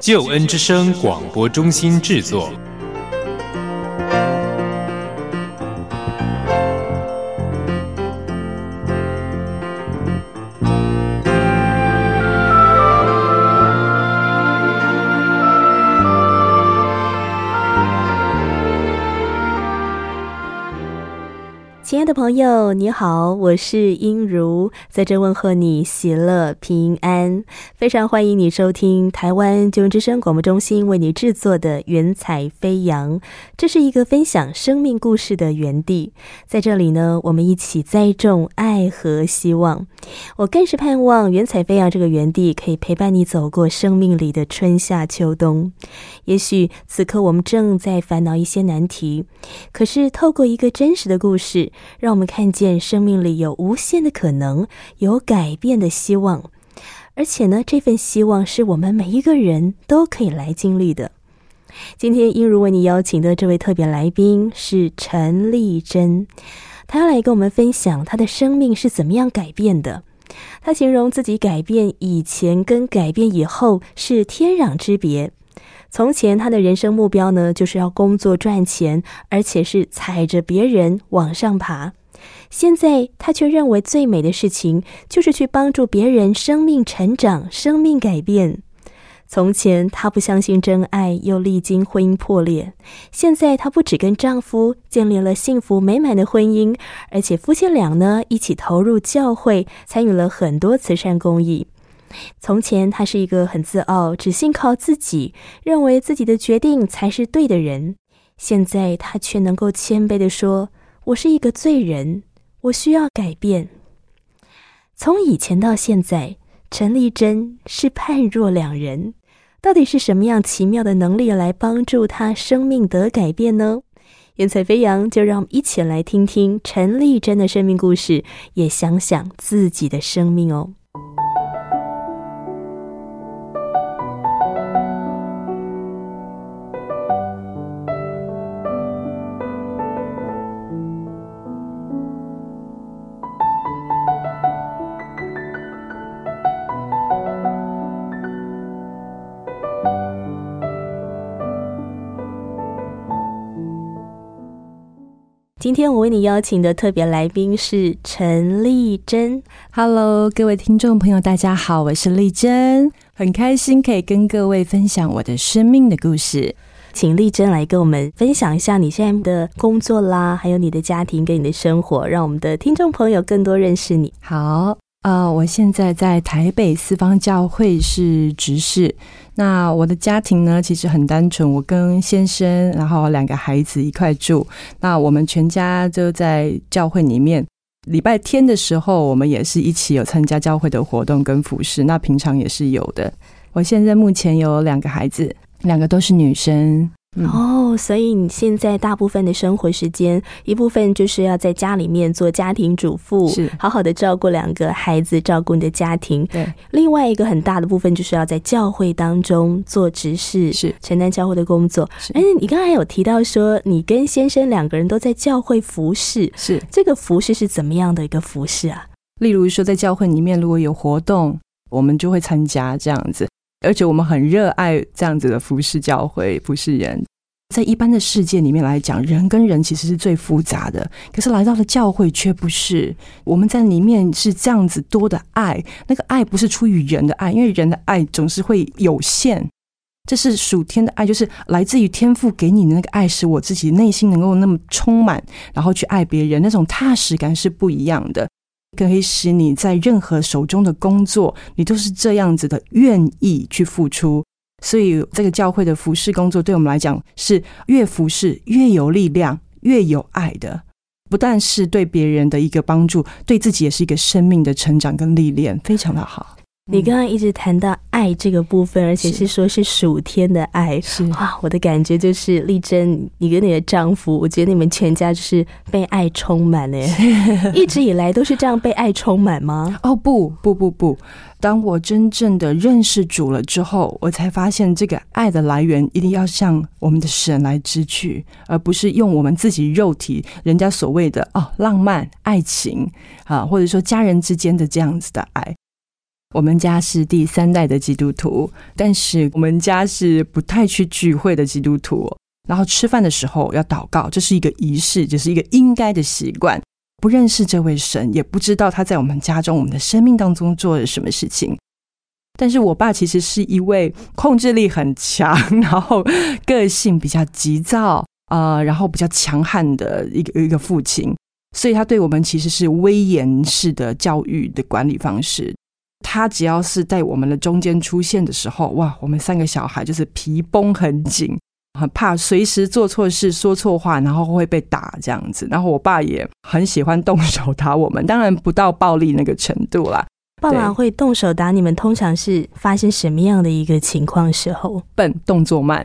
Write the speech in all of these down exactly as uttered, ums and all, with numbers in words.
救恩之声广播中心制作。亲爱的朋友，你好，我是英如，在这问候你喜乐平安。非常欢迎你收听台湾救恩之声广播中心为你制作的云彩飞扬，这是一个分享生命故事的园地。在这里呢，我们一起栽种爱和希望。我更是盼望云彩飞扬这个园地可以陪伴你走过生命里的春夏秋冬。也许此刻我们正在烦恼一些难题，可是透过一个真实的故事，让我们看见生命里有无限的可能，有改变的希望，而且呢，这份希望是我们每一个人都可以来经历的。今天英如为你邀请的这位特别来宾是陈丽珍，她要来跟我们分享她的生命是怎么样改变的。她形容自己改变以前跟改变以后是天壤之别。从前他的人生目标呢，就是要工作赚钱，而且是踩着别人往上爬。现在他却认为最美的事情就是去帮助别人生命成长，生命改变。从前他不相信真爱，又历经婚姻破裂。现在他不只跟丈夫建立了幸福美满的婚姻，而且夫妻俩呢一起投入教会，参与了很多慈善公益。从前他是一个很自傲，只信靠自己，认为自己的决定才是对的人。现在他却能够谦卑地说，我是一个罪人，我需要改变。从以前到现在，陈丽珍是判若两人。到底是什么样奇妙的能力来帮助他生命得改变呢？云彩飞扬，就让我们一起来听听陈丽珍的生命故事，也想想自己的生命哦。今天我为你邀请的特别来宾是陈丽珍。 Hello， 各位听众朋友大家好，我是丽珍，很开心可以跟各位分享我的生命的故事。请丽珍来跟我们分享一下你现在的工作啦，还有你的家庭跟你的生活，让我们的听众朋友更多认识你。好，呃，我现在在台北四方教会是执事。那我的家庭呢，其实很单纯，我跟先生，然后两个孩子一块住。那我们全家就在教会里面。礼拜天的时候，我们也是一起有参加教会的活动跟服事，那平常也是有的。我现在目前有两个孩子，两个都是女生。嗯、哦，所以你现在大部分的生活时间，一部分就是要在家里面做家庭主妇，是好好的照顾两个孩子，照顾你的家庭。对，另外一个很大的部分就是要在教会当中做执事，是承担教会的工作。而且你刚才有提到说，你跟先生两个人都在教会服事，是这个服事是怎么样的一个服事啊？例如说，在教会里面如果有活动，我们就会参加这样子。而且我们很热爱这样子的服侍教会服侍人。在一般的世界里面来讲，人跟人其实是最复杂的，可是来到了教会却不是。我们在里面是这样子多的爱，那个爱不是出于人的爱，因为人的爱总是会有限，这是属天的爱，就是来自于天父给你的那个爱，使我自己内心能够那么充满，然后去爱别人，那种踏实感是不一样的。可以使你在任何手中的工作，你都是这样子的愿意去付出。所以这个教会的服侍工作对我们来讲，是越服侍越有力量，越有爱的，不但是对别人的一个帮助，对自己也是一个生命的成长跟历练，非常的好。你刚刚一直谈到爱这个部分，而且是说是属天的爱，是哇，我的感觉就是丽珍，你跟你的丈夫，我觉得你们全家就是被爱充满耶。一直以来都是这样被爱充满吗？哦，不不不不，当我真正的认识主了之后，我才发现这个爱的来源一定要向我们的神来支取，而不是用我们自己肉体人家所谓的哦浪漫爱情啊，或者说家人之间的这样子的爱。我们家是第三代的基督徒，但是我们家是不太去聚会的基督徒，然后吃饭的时候要祷告，这是一个仪式，这是一个应该的习惯。不认识这位神，也不知道他在我们家中我们的生命当中做了什么事情。但是我爸其实是一位控制力很强，然后个性比较急躁、呃、然后比较强悍的一个一个父亲，所以他对我们其实是威严式的教育的管理方式。他只要是在我们的中间出现的时候，哇，我们三个小孩就是皮绷很紧，很怕随时做错事说错话然后会被打这样子。然后我爸也很喜欢动手打我们，当然不到暴力那个程度啦。爸爸会动手打你们通常是发生什么样的一个情况时候？笨，动作慢。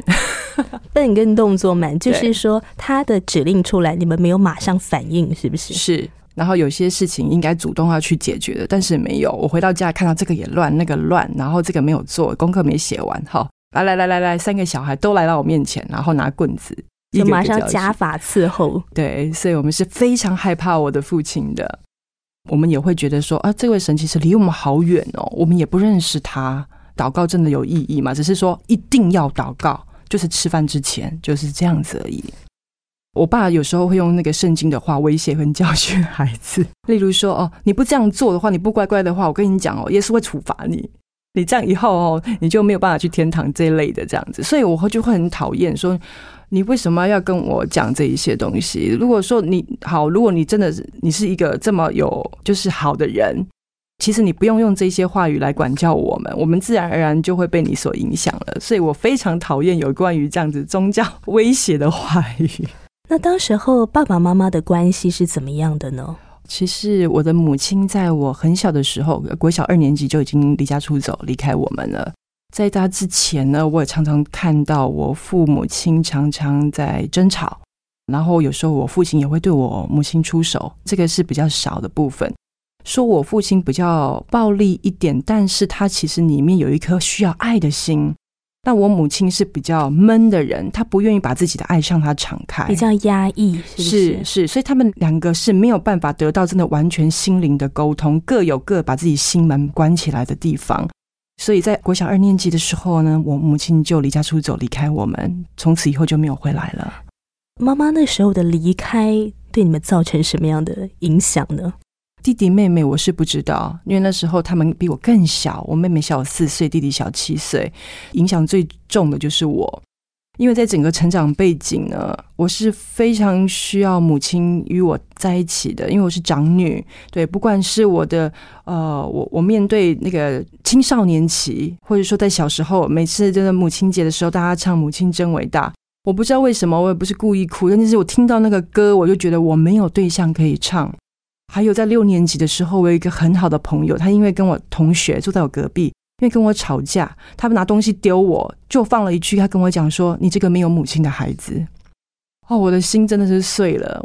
笨跟动作慢，就是说他的指令出来你们没有马上反应，是不是？是，然后有些事情应该主动要去解决的，但是没有。我回到家看到这个也乱那个乱，然后这个没有做，功课没写完，好，来来来来来，三个小孩都来到我面前，然后拿棍子，就马上家法伺候。对，所以我们是非常害怕我的父亲的。我们也会觉得说啊，这位神其实离我们好远哦，我们也不认识他，祷告真的有意义吗？只是说一定要祷告，就是吃饭之前就是这样子而已。我爸有时候会用那个圣经的话威胁和教训孩子，例如说哦，你不这样做的话，你不乖乖的话，我跟你讲哦，耶稣会处罚你，你这样以后哦，你就没有办法去天堂这一类的这样子。所以我就会很讨厌说，你为什么要跟我讲这一些东西？如果说你好，如果你真的你是一个这么有就是好的人，其实你不用用这些话语来管教我们，我们自然而然就会被你所影响了。所以我非常讨厌有关于这样子宗教威胁的话语。那当时候爸爸妈妈的关系是怎么样的呢？其实我的母亲在我很小的时候，国小二年级就已经离家出走，离开我们了。在她之前呢，我也常常看到我父母亲常常在争吵，然后有时候我父亲也会对我母亲出手，这个是比较少的部分。说我父亲比较暴力一点，但是他其实里面有一颗需要爱的心。那我母亲是比较闷的人，她不愿意把自己的爱向她敞开，比较压抑，是不是？是是，所以他们两个是没有办法得到真的完全心灵的沟通，各有各把自己心门关起来的地方。所以在国小二年级的时候呢，我母亲就离家出走，离开我们，从此以后就没有回来了。妈妈那时候的离开对你们造成什么样的影响呢？弟弟妹妹我是不知道，因为那时候他们比我更小，我妹妹小四岁，弟弟小七岁，影响最重的就是我。因为在整个成长背景呢，我是非常需要母亲与我在一起的，因为我是长女。对，不管是我的呃，我我面对那个青少年期，或者说在小时候，每次真的母亲节的时候，大家唱《母亲真伟大》。我不知道为什么，我也不是故意哭，但是我听到那个歌，我就觉得我没有对象可以唱。还有在六年级的时候，我有一个很好的朋友，他因为跟我同学坐在我隔壁，因为跟我吵架，他拿东西丢我，就放了一句，他跟我讲说，你这个没有母亲的孩子。哦，我的心真的是碎了，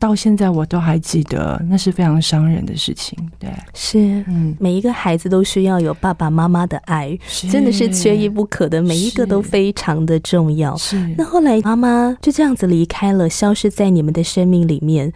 到现在我都还记得，那是非常伤人的事情。对，是、嗯、每一个孩子都需要有爸爸妈妈的爱，真的是缺一不可的，每一个都非常的重要。是，那后来妈妈就这样子离开了，消失在你们的生命里面，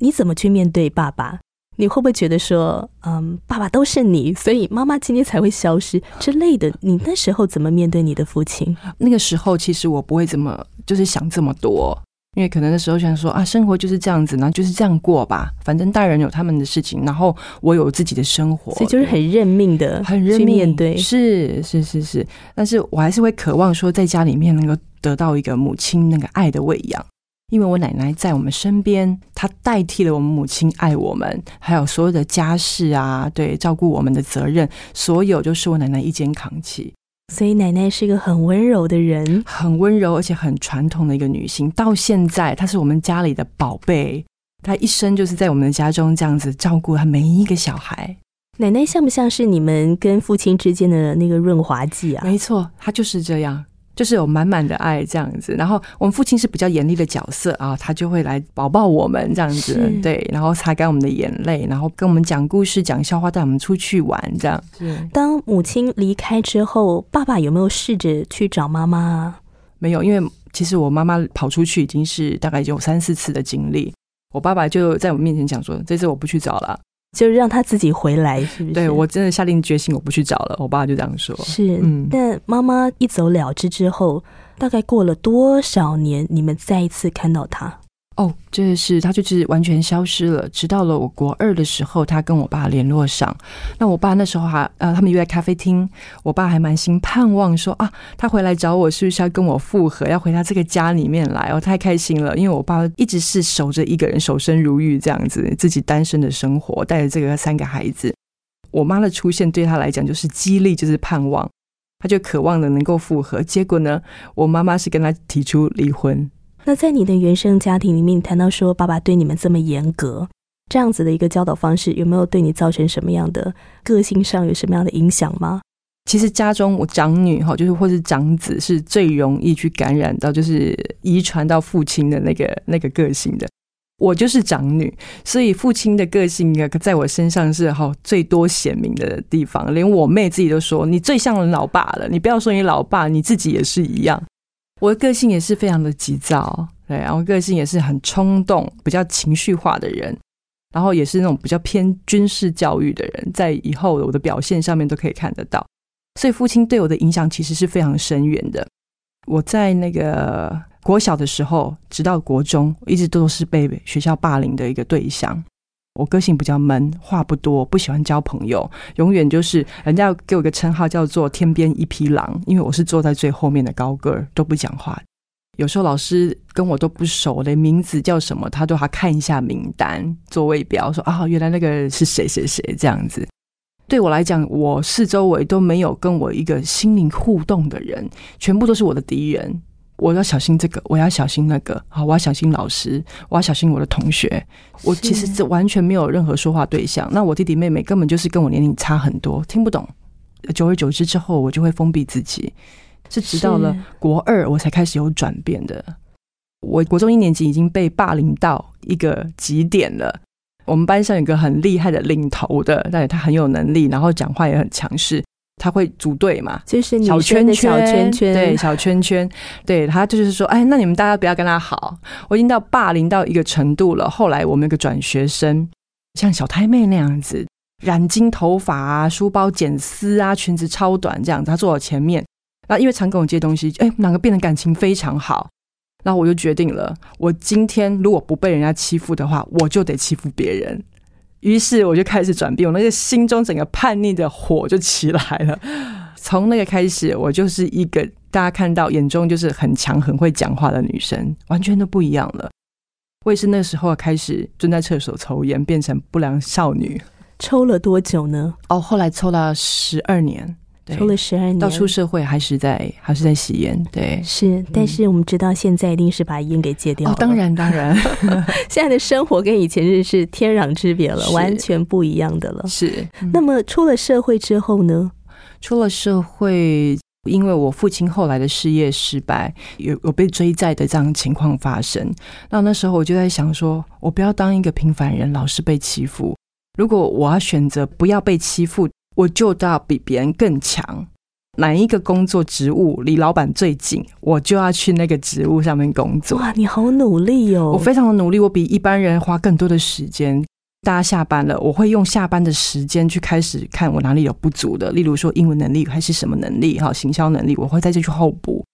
你怎么去面对爸爸？你会不会觉得说，嗯，爸爸都是你，所以妈妈今天才会消失之类的？你那时候怎么面对你的父亲？那个时候其实我不会怎么，就是想这么多，因为可能那时候想说啊，生活就是这样子，然后就是这样过吧，反正大人有他们的事情，然后我有自己的生活，所以就是很认命的，很认命，去面对。是是是是，但是我还是会渴望说，在家里面能够得到一个母亲那个爱的喂养。因为我奶奶在我们身边，她代替了我们母亲爱我们，还有所有的家事啊，对，照顾我们的责任，所有就是我奶奶一肩扛起。所以奶奶是一个很温柔的人，很温柔而且很传统的一个女性，到现在她是我们家里的宝贝，她一生就是在我们的家中这样子照顾她每一个小孩。奶奶像不像是你们跟父亲之间的那个润滑剂啊？没错，她就是这样，就是有满满的爱这样子。然后我们父亲是比较严厉的角色啊，他就会来抱抱我们这样子，对，然后擦干我们的眼泪，然后跟我们讲故事、讲笑话，带我们出去玩这样。当母亲离开之后，爸爸有没有试着去找妈妈啊？没有，因为其实我妈妈跑出去已经是大概有三四次的经历，我爸爸就在我面前讲说，这次我不去找了。就让他自己回来，是不是？对，我真的下定决心我不去找了，我爸就这样说。是，嗯，但妈妈一走了之之后，大概过了多少年你们再一次看到他？哦，这是他就是完全消失了，直到了我国二的时候，他跟我爸联络上。那我爸那时候还呃，他们约在咖啡厅，我爸还蛮心盼望说啊，他回来找我是不是要跟我复合，要回到这个家里面来哦，太开心了。因为我爸一直是守着一个人，守身如玉这样子，自己单身的生活，带着这个三个孩子。我妈的出现对他来讲就是激励，就是盼望，他就渴望的能够复合。结果呢，我妈妈是跟他提出离婚。那在你的原生家庭里面，你谈到说爸爸对你们这么严格，这样子的一个教导方式，有没有对你造成什么样的个性上有什么样的影响吗？其实家中我长女就是或是长子是最容易去感染到，就是遗传到父亲的那个那个个性的。我就是长女，所以父亲的个性在我身上是最多显明的地方。连我妹自己都说，你最像老爸了，你不要说你老爸，你自己也是一样。我的个性也是非常的急躁，对，然后个性也是很冲动，比较情绪化的人，然后也是那种比较偏军事教育的人，在以后我的表现上面都可以看得到。所以父亲对我的影响其实是非常深远的。我在那个国小的时候，直到国中，一直都是被学校霸凌的一个对象。我个性比较闷，话不多，不喜欢交朋友，永远就是人家给我一个称号叫做天边一匹狼，因为我是坐在最后面的高个儿，都不讲话。有时候老师跟我都不熟，连名字叫什么他都还看一下名单座位表，说啊，原来那个是谁谁谁这样子。对我来讲，我四周围都没有跟我一个心灵互动的人，全部都是我的敌人。我要小心这个，我要小心那个，好，我要小心老师，我要小心我的同学。我其实这完全没有任何说话对象。那我弟弟妹妹根本就是跟我年龄差很多，听不懂。久而久之之后，我就会封闭自己，是直到了国二我才开始有转变的。我国中一年级已经被霸凌到一个极点了。我们班上有一个很厉害的领头的，但他很有能力，然后讲话也很强势。他会组队嘛，就是女生的小圈圈，对，小圈圈，对，他就是说，哎，那你们大家不要跟他好。我已经到霸凌到一个程度了。后来我们有个转学生，像小太妹那样子，染金头发啊，书包剪丝啊，裙子超短这样子，他坐我前面，那因为常跟我借东西，哎，两个变得感情非常好。然后我就决定了，我今天如果不被人家欺负的话，我就得欺负别人。于是我就开始转变，我那个心中整个叛逆的火就起来了。从那个开始，我就是一个大家看到眼中就是很强很会讲话的女生，完全都不一样了。我也是那时候开始蹲在厕所抽烟，变成不良少女。抽了多久呢？哦，后来抽了十二年，抽了十二年，到出社会还是在还是在吸烟。对，是，但是我们知道现在一定是把烟给戒掉了。哦，当然当然，现在的生活跟以前是天壤之别了，完全不一样的了。是，嗯，那么出了社会之后呢？出了社会，因为我父亲后来的事业失败，有有被追债的这样情况发生。那那时候我就在想说，我不要当一个平凡人，老是被欺负。如果我要选择不要被欺负，我就要比别人更强，哪一个工作职务离老板最近，我就要去那个职务上面工作。哇，你好努力哦！我非常的努力，我比一般人花更多的时间。大家下班了，我会用下班的时间去开始看我哪里有不足的，例如说英文能力还是什么能力，行销能力，我会再去后补。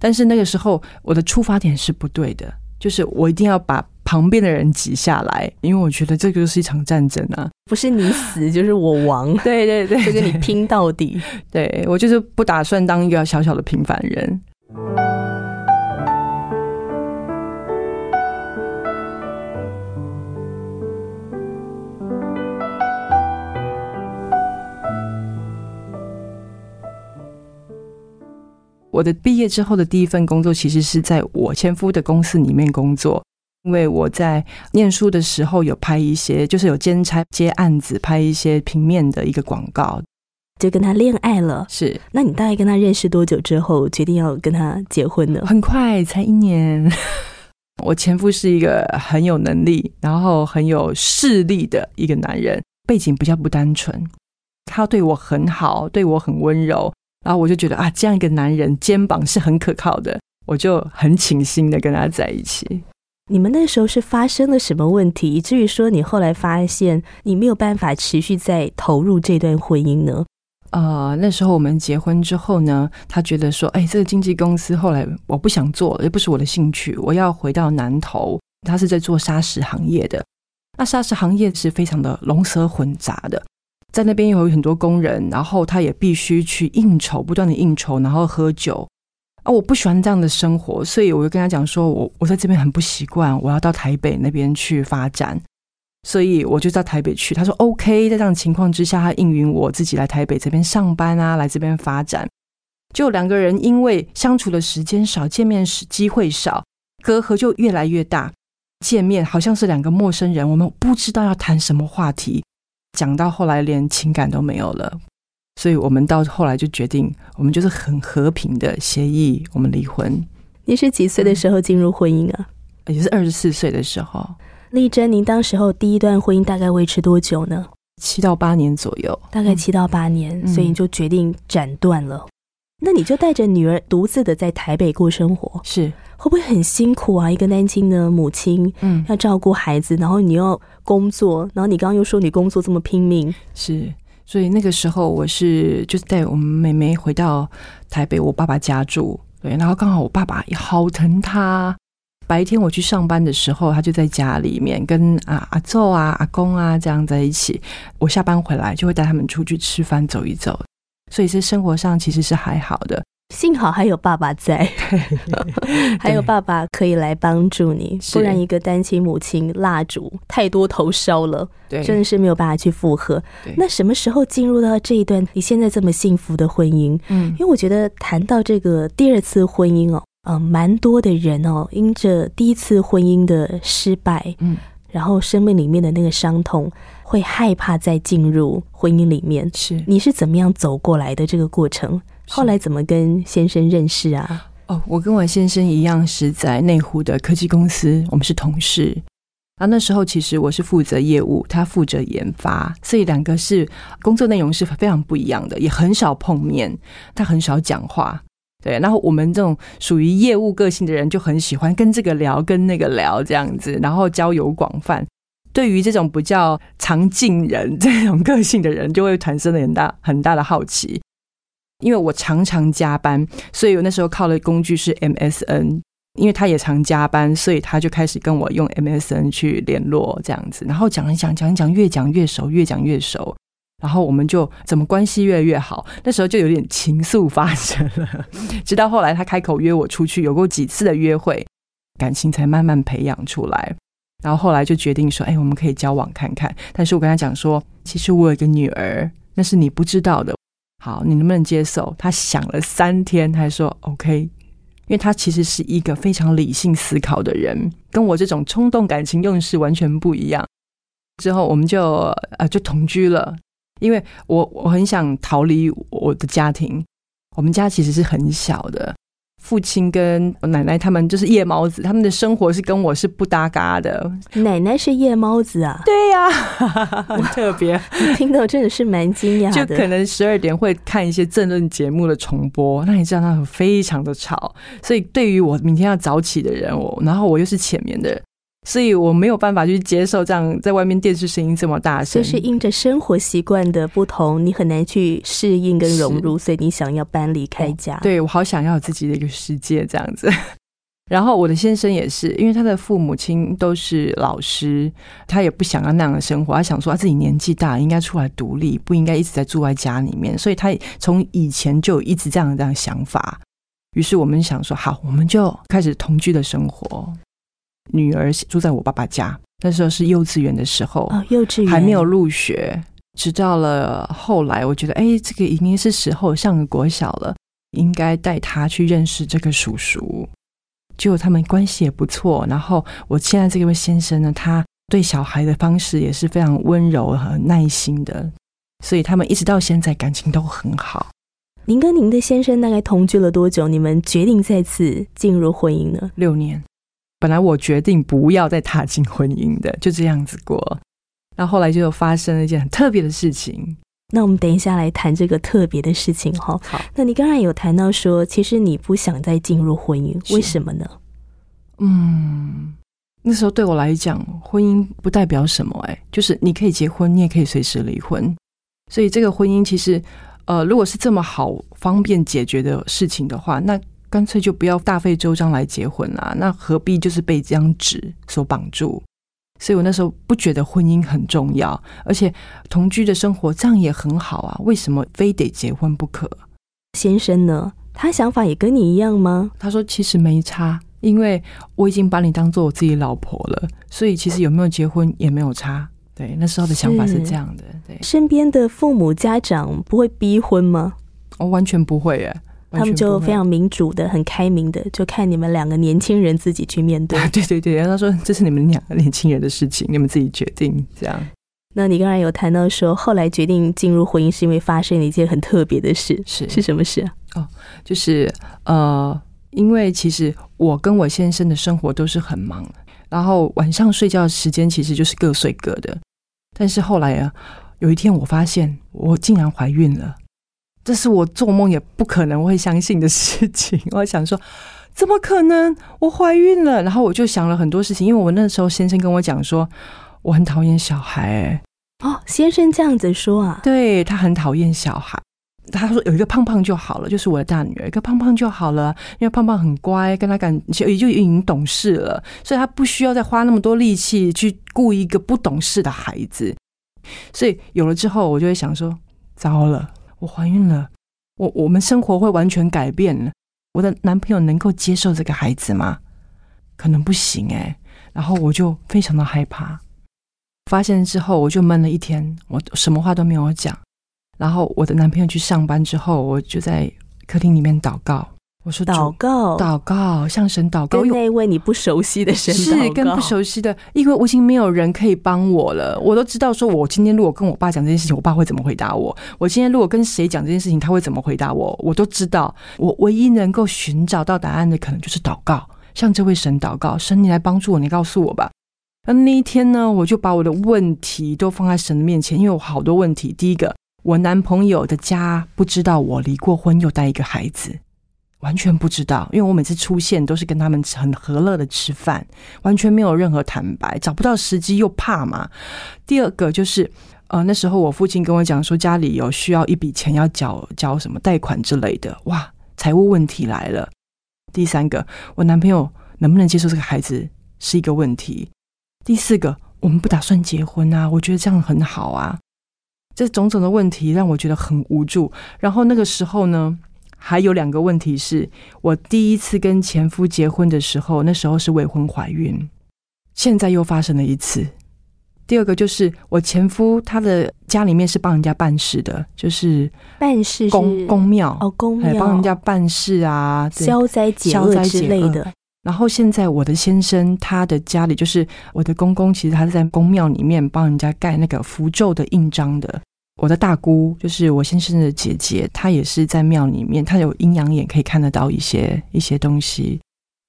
但是那个时候我的出发点是不对的，就是我一定要把旁边的人挤下来，因为我觉得这个就是一场战争啊，不是你死就是我亡。对对对，就跟你拼到底。对，我就是不打算当一个小小的平凡人。我的毕业之后的第一份工作其实是在我前夫的公司里面工作。因为我在念书的时候有拍一些，就是有兼差接案子，拍一些平面的一个广告。就跟他恋爱了。是，那你大概跟他认识多久之后决定要跟他结婚呢？很快，才一年。我前夫是一个很有能力然后很有势力的一个男人，背景比较不单纯，他对我很好，对我很温柔，然后我就觉得啊，这样一个男人肩膀是很可靠的，我就很倾心的跟他在一起。你们那时候是发生了什么问题，以至于说你后来发现你没有办法持续再投入这段婚姻呢？呃，那时候我们结婚之后呢，他觉得说，哎，这个经纪公司后来我不想做，也不是我的兴趣，我要回到南投。他是在做砂石行业的，那砂石行业是非常的龙蛇混杂的，在那边有很多工人，然后他也必须去应酬，不断的应酬，然后喝酒啊，我不喜欢这样的生活，所以我就跟他讲说，我我在这边很不习惯，我要到台北那边去发展。所以我就到台北去，他说 OK， 在这样的情况之下，他应允我自己来台北这边上班啊，来这边发展。就两个人因为相处的时间少，见面机会少，隔阂就越来越大，见面好像是两个陌生人，我们不知道要谈什么话题，讲到后来连情感都没有了。所以我们到后来就决定，我们就是很和平的协议，我们离婚。你是几岁的时候进入婚姻啊？也是二十四岁的时候。丽珍，您当时候第一段婚姻大概维持多久呢？七到八年左右。大概七到八年、嗯、所以你就决定斩断了、嗯、那你就带着女儿独自的在台北过生活，是会不会很辛苦啊？一个单亲的母亲、嗯、要照顾孩子，然后你要工作，然后你刚刚又说你工作这么拼命。是，所以那个时候我是就是带我们妹妹回到台北我爸爸家住，对，然后刚好我爸爸也好疼她，白天我去上班的时候，他就在家里面跟啊阿祖啊阿公啊这样在一起，我下班回来就会带他们出去吃饭走一走，所以是生活上其实是还好的。幸好还有爸爸在还有爸爸可以来帮助你，不然一个单亲母亲蜡烛太多头烧了，对，真的是没有办法去负荷。那什么时候进入到这一段你现在这么幸福的婚姻？嗯，因为我觉得谈到这个第二次婚姻哦，呃，蛮多的人哦，因着第一次婚姻的失败，嗯，然后生命里面的那个伤痛，会害怕再进入婚姻里面。是，你是怎么样走过来的这个过程？后来怎么跟先生认识啊？哦，我跟我先生一样是在内湖的科技公司，我们是同事。啊，那时候其实我是负责业务，他负责研发，所以两个是工作内容是非常不一样的，也很少碰面，他很少讲话。对，然后我们这种属于业务个性的人就很喜欢跟这个聊跟那个聊这样子，然后交友广泛，对于这种比较常进人这种个性的人就会产生了很大很大的好奇。因为我常常加班，所以我那时候靠的工具是 M S N， 因为他也常加班，所以他就开始跟我用 M S N 去联络这样子，然后讲一讲讲一讲越讲越熟越讲越熟，然后我们就怎么关系越来越好，那时候就有点情愫发生了。直到后来他开口约我出去，有过几次的约会，感情才慢慢培养出来。然后后来就决定说，哎，我们可以交往看看。但是我跟他讲说，其实我有一个女儿，那是你不知道的。好，你能不能接受？他想了三天，他说 OK， 因为他其实是一个非常理性思考的人，跟我这种冲动感情用事完全不一样。之后我们就呃就同居了。因为我我很想逃离我的家庭，我们家其实是很小的，父亲跟奶奶他们就是夜猫子，他们的生活是跟我是不搭嘎的。奶奶是夜猫子啊？对呀、啊，很特别。听到真的是蛮惊讶的。就可能十二点会看一些政论节目的重播，那你知道他非常的吵，所以对于我明天要早起的人，我然后我又是浅眠的人。所以我没有办法去接受这样在外面电视声音这么大声，就是因着生活习惯的不同，你很难去适应跟融入，所以你想要搬离开家、哦、对，我好想要有自己的一个世界这样子。然后我的先生也是，因为他的父母亲都是老师，他也不想要那样的生活，他想说他自己年纪大应该出来独立，不应该一直在住在家里面，所以他从以前就有一直这样的这样的想法。于是我们想说好，我们就开始同居的生活。女儿住在我爸爸家，那时候是幼稚园的时候、哦、幼稚园还没有入学，直到了后来我觉得哎，这个已经是时候上个国小了，应该带她去认识这个叔叔。就他们关系也不错，然后我现在这位先生呢，他对小孩的方式也是非常温柔和耐心的，所以他们一直到现在感情都很好。您跟您的先生大概同居了多久，你们决定再次进入婚姻呢？六年。本来我决定不要再踏进婚姻的，就这样子过，然后后来就发生了一件很特别的事情。那我们等一下来谈这个特别的事情哈。好，那你刚才有谈到说其实你不想再进入婚姻，为什么呢？嗯，那时候对我来讲婚姻不代表什么、欸、就是你可以结婚，你也可以随时离婚，所以这个婚姻其实呃，如果是这么好方便解决的事情的话，那干脆就不要大费周章来结婚啦，那何必就是被这张纸所绑住。所以我那时候不觉得婚姻很重要，而且同居的生活这样也很好啊，为什么非得结婚不可？先生呢，他想法也跟你一样吗？他说其实没差，因为我已经把你当做我自己老婆了，所以其实有没有结婚也没有差。对，那时候的想法是这样的。对，身边的父母家长不会逼婚吗？我、哦、完全不会耶，他们就非常民主的，很开明的，就看你们两个年轻人自己去面对、啊、对对对，他说这是你们两个年轻人的事情，你们自己决定这样。那你刚才有谈到说后来决定进入婚姻是因为发生了一件很特别的事。 是, 是什么事、啊哦、就是呃，因为其实我跟我先生的生活都是很忙，然后晚上睡觉的时间其实就是各睡各的，但是后来啊，有一天我发现我竟然怀孕了，这是我做梦也不可能会相信的事情。我想说怎么可能我怀孕了，然后我就想了很多事情，因为我那时候先生跟我讲说我很讨厌小孩、欸、哦，先生这样子说啊？对，他很讨厌小孩，他说有一个胖胖就好了，就是我的大女儿，一个胖胖就好了，因为胖胖很乖，跟他感觉也就已经懂事了，所以他不需要再花那么多力气去顾一个不懂事的孩子。所以有了之后我就会想说糟了，我怀孕了，我我们生活会完全改变了。我的男朋友能够接受这个孩子吗？可能不行哎、欸。然后我就非常的害怕，发现之后我就闷了一天，我什么话都没有讲。然后我的男朋友去上班之后，我就在客厅里面祷告。我说祷告，祷告，向神祷告，跟那位你不熟悉的神祷告，是跟不熟悉的，因为我已经没有人可以帮我了。我都知道说我今天如果跟我爸讲这件事情，我爸会怎么回答我，我今天如果跟谁讲这件事情，他会怎么回答我，我都知道。我唯一能够寻找到答案的可能就是祷告，向这位神祷告，神你来帮助我，你告诉我吧。那那一天呢，我就把我的问题都放在神的面前，因为我好多问题。第一个，我男朋友的家不知道我离过婚又带一个孩子，完全不知道，因为我每次出现都是跟他们很和乐的吃饭，完全没有任何坦白，找不到时机又怕嘛。第二个就是呃，那时候我父亲跟我讲说家里有需要一笔钱要缴缴什么贷款之类的，哇，财务问题来了。第三个，我男朋友能不能接受这个孩子是一个问题。第四个，我们不打算结婚啊，我觉得这样很好啊。这种种的问题让我觉得很无助。然后那个时候呢，还有两个问题是我第一次跟前夫结婚的时候，那时候是未婚怀孕，现在又发生了一次。第二个就是我前夫他的家里面是帮人家办事的，就是办事公公庙哦，公庙帮人家办事啊，消灾解厄之类的。然后现在我的先生他的家里就是我的公公，其实他是在公庙里面帮人家盖那个符咒的印章的。我的大姑就是我先生的姐姐，她也是在庙里面，她有阴阳眼可以看得到一些一些东西。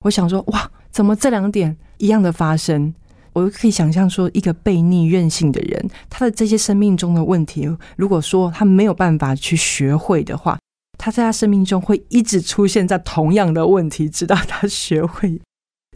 我想说哇，怎么这两点一样的发生，我可以想象说一个悖逆任性的人，他的这些生命中的问题，如果说他没有办法去学会的话，他在他生命中会一直出现在同样的问题，直到他学会。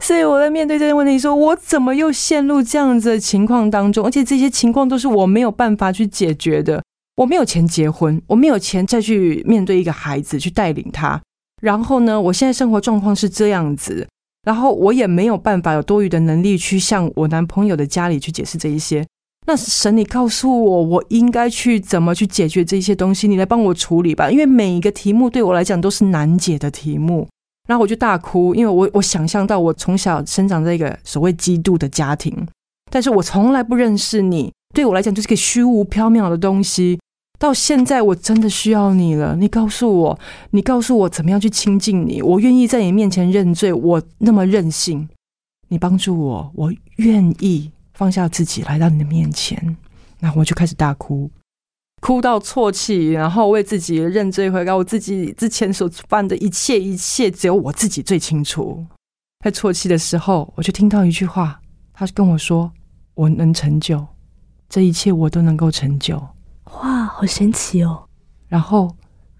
所以我在面对这些问题说，我怎么又陷入这样子的情况当中，而且这些情况都是我没有办法去解决的。我没有钱结婚，我没有钱再去面对一个孩子去带领他，然后呢我现在生活状况是这样子，然后我也没有办法有多余的能力去向我男朋友的家里去解释这一些。那神你告诉我，我应该去怎么去解决这些东西，你来帮我处理吧，因为每一个题目对我来讲都是难解的题目。然后我就大哭，因为我我想象到我从小生长在一个所谓基督的家庭，但是我从来不认识你，对我来讲就是个虚无缥缈的东西。到现在我真的需要你了，你告诉我，你告诉我怎么样去亲近你，我愿意在你面前认罪，我那么任性，你帮助我，我愿意放下自己来到你的面前。然后我就开始大哭，哭到啜泣，然后为自己认罪悔改，我自己之前所犯的一切一切只有我自己最清楚。在啜泣的时候，我就听到一句话，他跟我说，我能成就这一切，我都能够成就。哇，好神奇哦。然后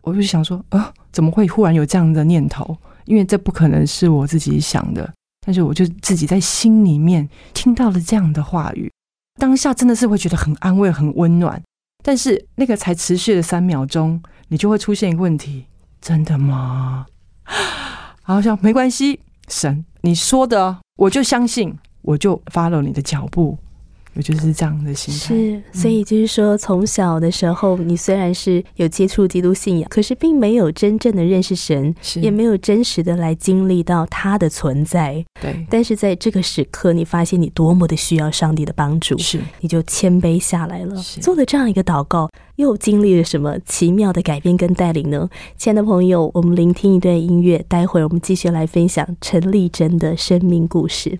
我就想说啊，怎么会忽然有这样的念头，因为这不可能是我自己想的，但是我就自己在心里面听到了这样的话语，当下真的是会觉得很安慰很温暖。但是那个才持续了三秒钟，你就会出现一个问题，真的吗？好像没关系，神你说的我就相信，我就 follow 你的脚步，我就是这样的心态。是，所以就是说、嗯、从小的时候你虽然是有接触基督信仰，可是并没有真正的认识神，也没有真实的来经历到他的存在。对。但是在这个时刻你发现你多么的需要上帝的帮助，是，你就谦卑下来了，做了这样一个祷告，又经历了什么奇妙的改变跟带领呢？亲爱的朋友，我们聆听一段音乐，待会儿我们继续来分享陈丽珍的生命故事。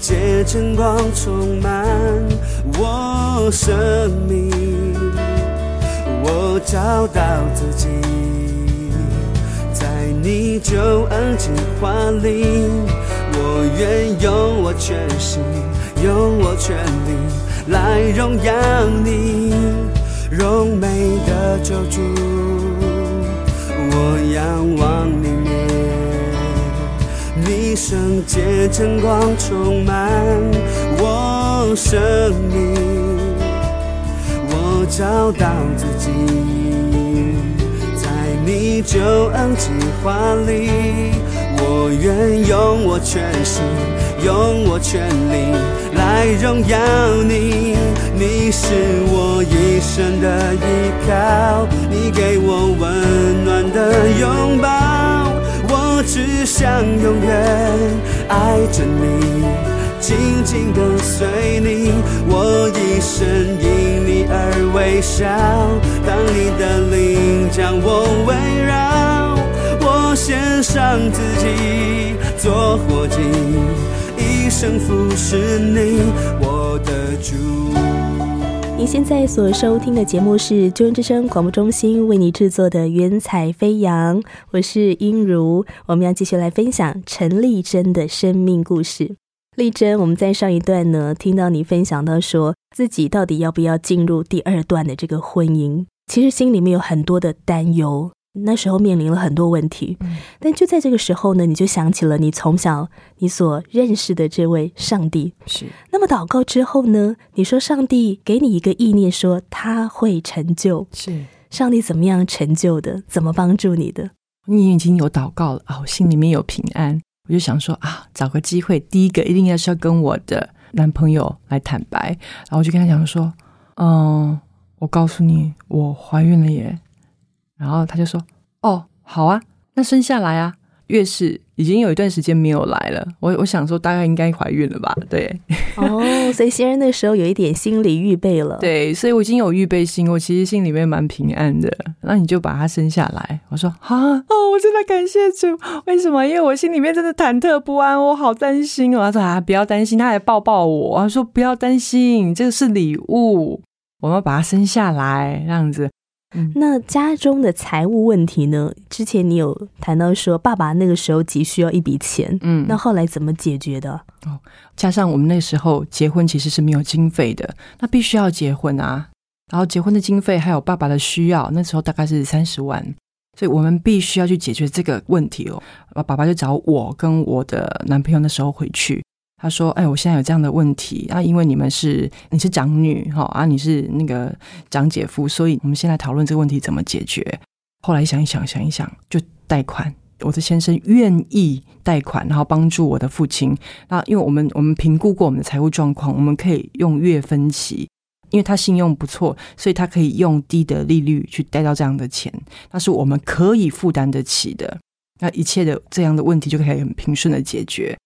借晨光充满我生命，我找到自己，在你救恩计划里，我愿用我全心用我全力来荣耀你，荣美的救主，我仰望你面，你圣洁晨光充满我生命，我找到自己，在你救恩计划里，我愿用我全心用我全力来荣耀你，你是我一生的依靠，你给我温暖的拥抱，我只想永远爱着你，紧紧跟随你，我一生因你而微笑，当你的灵将我围绕，我献上自己做火祭，一生服侍你，我的主。您现在所收听的节目是救恩之声广播中心为你制作的云彩飞扬，我是英如，我们要继续来分享陈丽珍的生命故事。丽珍，我们在上一段呢听到你分享到说自己到底要不要进入第二段的这个婚姻，其实心里面有很多的担忧，那时候面临了很多问题、嗯、但就在这个时候呢，你就想起了你从小你所认识的这位上帝。是。那么祷告之后呢，你说上帝给你一个意念说他会成就。是。上帝怎么样成就的，怎么帮助你的？你已经有祷告了啊，我心里面有平安，我就想说啊，找个机会，第一个一定要是要跟我的男朋友来坦白，然后我就跟他讲说嗯，我告诉你我怀孕了耶。然后他就说哦好啊，那生下来啊，月事已经有一段时间没有来了，我我想说大概应该怀孕了吧。对哦，所以先生那时候有一点心理预备了。对，所以我已经有预备心，我其实心里面蛮平安的。那你就把他生下来，我说啊哦，我真的感谢主，为什么？因为我心里面真的忐忑不安，我好担心哦。他说啊不要担心，他还抱抱我，他说不要担心，这是礼物，我们要把他生下来这样子。那家中的财务问题呢，之前你有谈到说爸爸那个时候急需要一笔钱，嗯，那后来怎么解决的？哦，加上我们那时候结婚其实是没有经费的，那必须要结婚啊，然后结婚的经费还有爸爸的需要，那时候大概是三十万，所以我们必须要去解决这个问题哦。爸爸就找我跟我的男朋友那时候回去，他说哎，我现在有这样的问题啊，因为你们是你是长女啊，你是那个长姐夫，所以我们先来讨论这个问题怎么解决。后来想一想想一想就贷款，我的先生愿意贷款，然后帮助我的父亲。那因为我们我们评估过我们的财务状况，我们可以用月分期，因为他信用不错，所以他可以用低的利率去贷到这样的钱，那是我们可以负担得起的。那一切的这样的问题就可以很平顺的解决。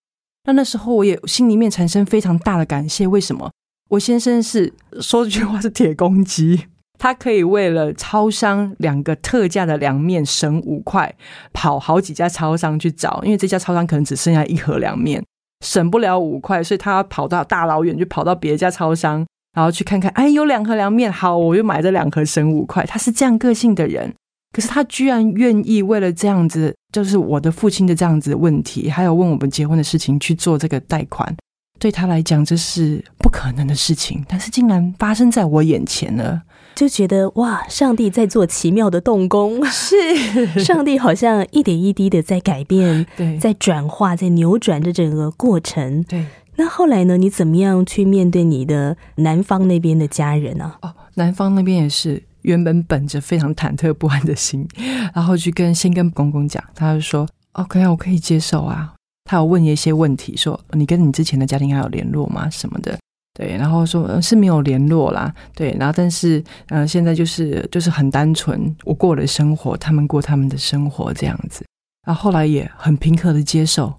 那那时候我也心里面产生非常大的感谢，为什么？我先生是说这句话是铁公鸡，他可以为了超商两个特价的凉面省五块，跑好几家超商去找，因为这家超商可能只剩下一盒凉面，省不了五块，所以他跑到大老远就跑到别家超商，然后去看看，哎，有两盒凉面，好，我就买这两盒省五块。他是这样个性的人，可是他居然愿意为了这样子，就是我的父亲的这样子的问题，还有问我们结婚的事情去做这个贷款。对他来讲这是不可能的事情，但是竟然发生在我眼前了，就觉得哇，上帝在做奇妙的动工，是上帝好像一点一滴的在改变，对，在转化，在扭转这整个过程。对，那后来呢，你怎么样去面对你的南方那边的家人啊？哦，南方那边也是原本本着非常忐忑不安的心，然后去跟先跟公公讲，他就说 OK 啊，我可以接受啊。他有问一些问题，说你跟你之前的家庭还有联络吗什么的，对，然后说、呃、是没有联络啦，对，然后但是呃，现在就是就是很单纯，我过我的生活，他们过他们的生活这样子。然后后来也很平和的接受。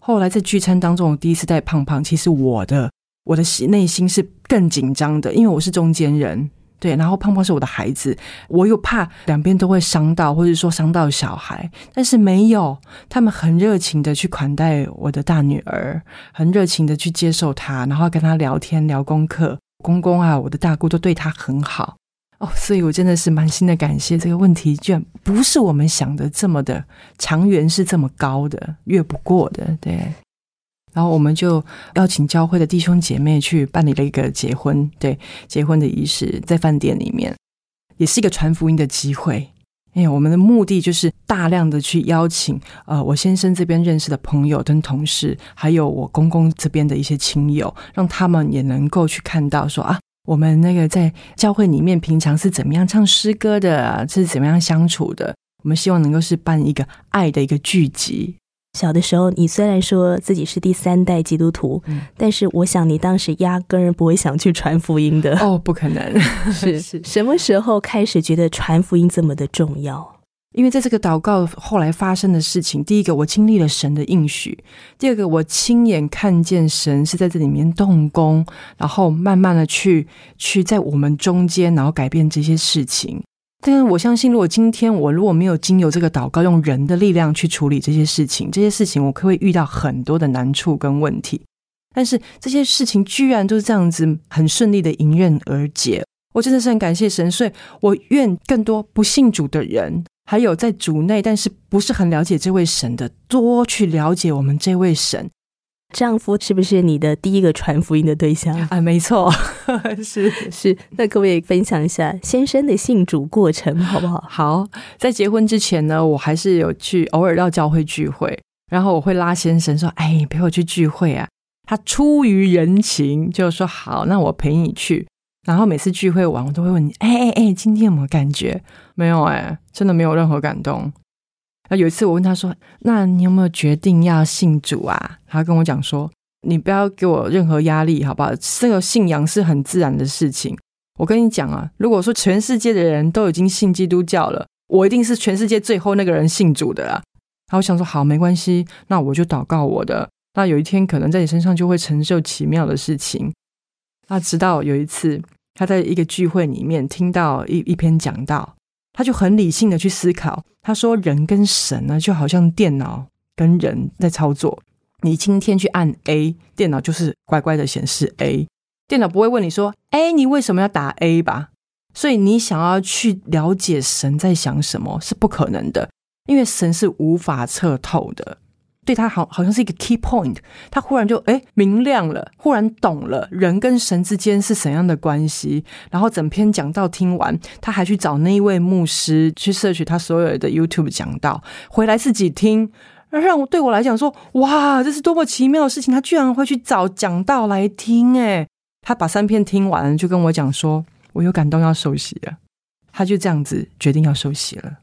后来在聚餐当中，我第一次带胖胖，其实我的我的内心是更紧张的，因为我是中间人，对，然后胖胖是我的孩子，我又怕两边都会伤到，或者说伤到小孩，但是没有，他们很热情的去款待我的大女儿，很热情的去接受她，然后跟她聊天聊功课，公公啊，我的大姑都对她很好哦，所以我真的是满心的感谢，这个问题居然不是我们想的这么的长远，是这么高的，越不过的，对。然后我们就邀请教会的弟兄姐妹去办理了一个结婚，对，结婚的仪式，在饭店里面，也是一个传福音的机会。因为我们的目的就是大量的去邀请呃，我先生这边认识的朋友跟同事，还有我公公这边的一些亲友，让他们也能够去看到说啊，我们那个在教会里面平常是怎么样唱诗歌的、啊、是怎么样相处的。我们希望能够是办一个爱的一个聚集。小的时候你虽然说自己是第三代基督徒、嗯、但是我想你当时压根儿不会想去传福音的哦，不可能是, 是什么时候开始觉得传福音这么的重要？因为在这个祷告后来发生的事情，第一个我经历了神的应许，第二个我亲眼看见神是在这里面动工，然后慢慢的去去在我们中间，然后改变这些事情。但是我相信，如果今天我如果没有经由这个祷告，用人的力量去处理这些事情，这些事情我可会遇到很多的难处跟问题。但是这些事情居然都是这样子很顺利的迎刃而解，我真的是很感谢神。所以我愿更多不信主的人，还有在主内但是不是很了解这位神的，多去了解我们这位神。丈夫是不是你的第一个传福音的对象啊？没错是是。那可不可以分享一下先生的信主过程好不好？好，在结婚之前呢，我还是有去偶尔到教会聚会，然后我会拉先生说，哎，你陪我去聚会啊。他出于人情就说好，那我陪你去。然后每次聚会完我都会问你，哎哎哎，今天有没有感觉？没有哎、欸，真的没有任何感动。有一次我问他说，那你有没有决定要信主啊？他跟我讲说，你不要给我任何压力好不好，这个信仰是很自然的事情。我跟你讲啊，如果说全世界的人都已经信基督教了，我一定是全世界最后那个人信主的啦。然后我想说好，没关系，那我就祷告我的，那有一天可能在你身上就会成就奇妙的事情。那直到有一次他在一个聚会里面听到 一, 一篇讲道，他就很理性的去思考，他说人跟神呢就好像电脑跟人在操作，你今天去按 A， 电脑就是乖乖的显示 A， 电脑不会问你说，哎，你为什么要打 A 吧？所以你想要去了解神在想什么是不可能的，因为神是无法测透的。对，他好好像是一个 key point， 他忽然就哎明亮了，忽然懂了人跟神之间是怎样的关系。然后整篇讲道听完，他还去找那一位牧师去摄取他所有的 YouTube 讲道回来自己听，让对我来讲说，哇，这是多么奇妙的事情，他居然会去找讲道来听耶。他把三篇听完就跟我讲说，我有感动要受洗了，他就这样子决定要受洗了。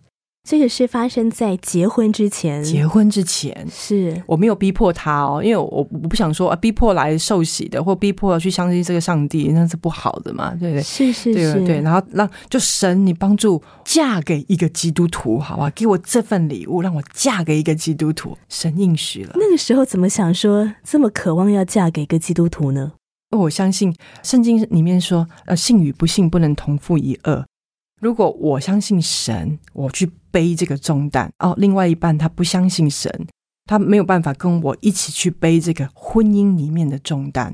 这个是发生在结婚之前，结婚之前是我没有逼迫他哦，因为我我不想说、啊、逼迫来受洗的，或逼迫去相信这个上帝，那是不好的嘛，对不对？是是是，对对。然后让就神，你帮助嫁给一个基督徒，好吧？给我这份礼物，让我嫁给一个基督徒，神应许了。那个时候怎么想说这么渴望要嫁给一个基督徒呢？我相信圣经里面说，呃，信与不信不能同父一恶。如果我相信神，我去背这个重担，哦，另外一半他不相信神，他没有办法跟我一起去背这个婚姻里面的重担。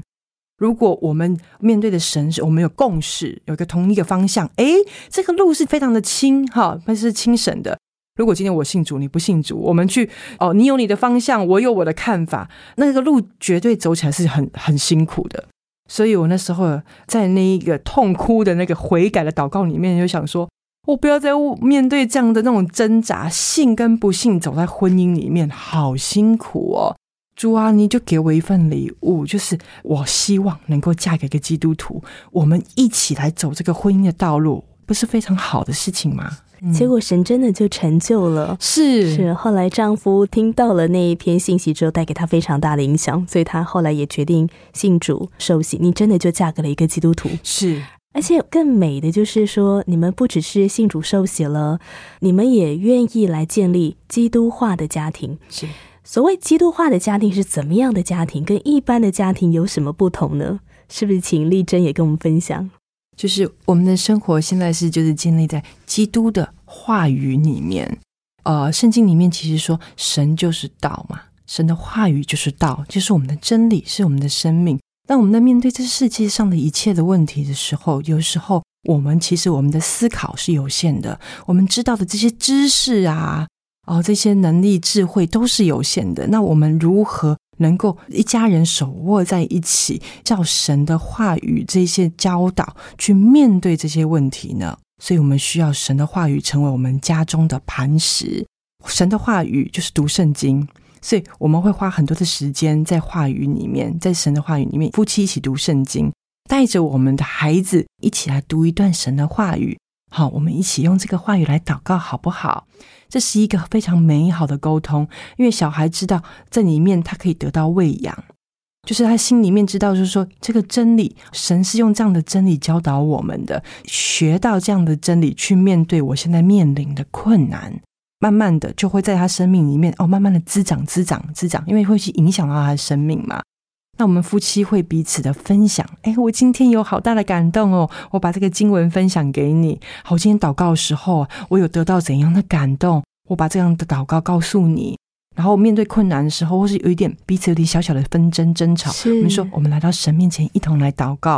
如果我们面对的神是我们有共识，有一个同一个方向，诶，这个路是非常的亲哈，它是亲神的。如果今天我信主，你不信主，我们去哦，你有你的方向，我有我的看法，那个路绝对走起来是很很辛苦的。所以我那时候在那一个痛哭的那个悔改的祷告里面，就想说我不要再面对这样的那种挣扎，信跟不信走在婚姻里面好辛苦哦，主啊，你就给我一份礼物，就是我希望能够嫁给一个基督徒，我们一起来走这个婚姻的道路，不是非常好的事情吗？嗯、结果神真的就成就了。是是，后来丈夫听到了那一篇信息之后，带给他非常大的影响，所以他后来也决定信主受洗，你真的就嫁给了一个基督徒。是，而且更美的就是说，你们不只是信主受洗了，你们也愿意来建立基督化的家庭。是，所谓基督化的家庭是怎么样的家庭？跟一般的家庭有什么不同呢？是不是请丽珍也跟我们分享？就是我们的生活现在是就是建立在基督的话语里面，呃，圣经里面其实说神就是道嘛，神的话语就是道，就是我们的真理，是我们的生命。当我们在面对这世界上的一切的问题的时候，有时候我们其实我们的思考是有限的，我们知道的这些知识啊，哦，这些能力智慧都是有限的，那我们如何能够一家人手握在一起，照神的话语这些教导去面对这些问题呢？所以我们需要神的话语成为我们家中的磐石。神的话语就是读圣经，所以我们会花很多的时间在话语里面，在神的话语里面，夫妻一起读圣经，带着我们的孩子一起来读一段神的话语。好，我们一起用这个话语来祷告好不好？这是一个非常美好的沟通，因为小孩知道在里面他可以得到喂养，就是他心里面知道，就是说这个真理，神是用这样的真理教导我们的，学到这样的真理去面对我现在面临的困难，慢慢的就会在他生命里面哦，慢慢的滋长滋长滋长，因为会去影响到他的生命嘛。那我们夫妻会彼此的分享，诶，我今天有好大的感动哦，我把这个经文分享给你。好，我今天祷告的时候，我有得到怎样的感动，我把这样的祷告告诉你。然后面对困难的时候，或是有一点彼此有点小小的纷争争吵，我们说我们来到神面前一同来祷告，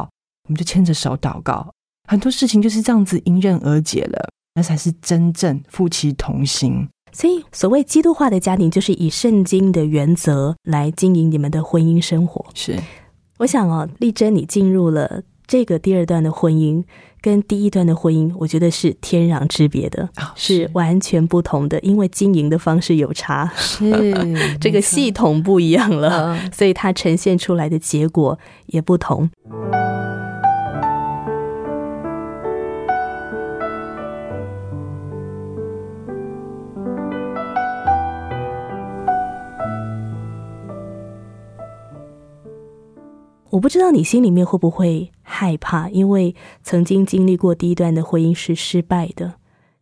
我们就牵着手祷告，很多事情就是这样子迎刃而解了，那才是真正夫妻同心。所以所谓基督化的家庭，就是以圣经的原则来经营你们的婚姻生活。是，我想哦，丽珍，你进入了这个第二段的婚姻跟第一段的婚姻，我觉得是天壤之别的、哦、是, 是完全不同的，因为经营的方式有差，是这个系统不一样了、嗯、所以它呈现出来的结果也不同。我不知道你心里面会不会害怕，因为曾经经历过第一段的婚姻是失败的，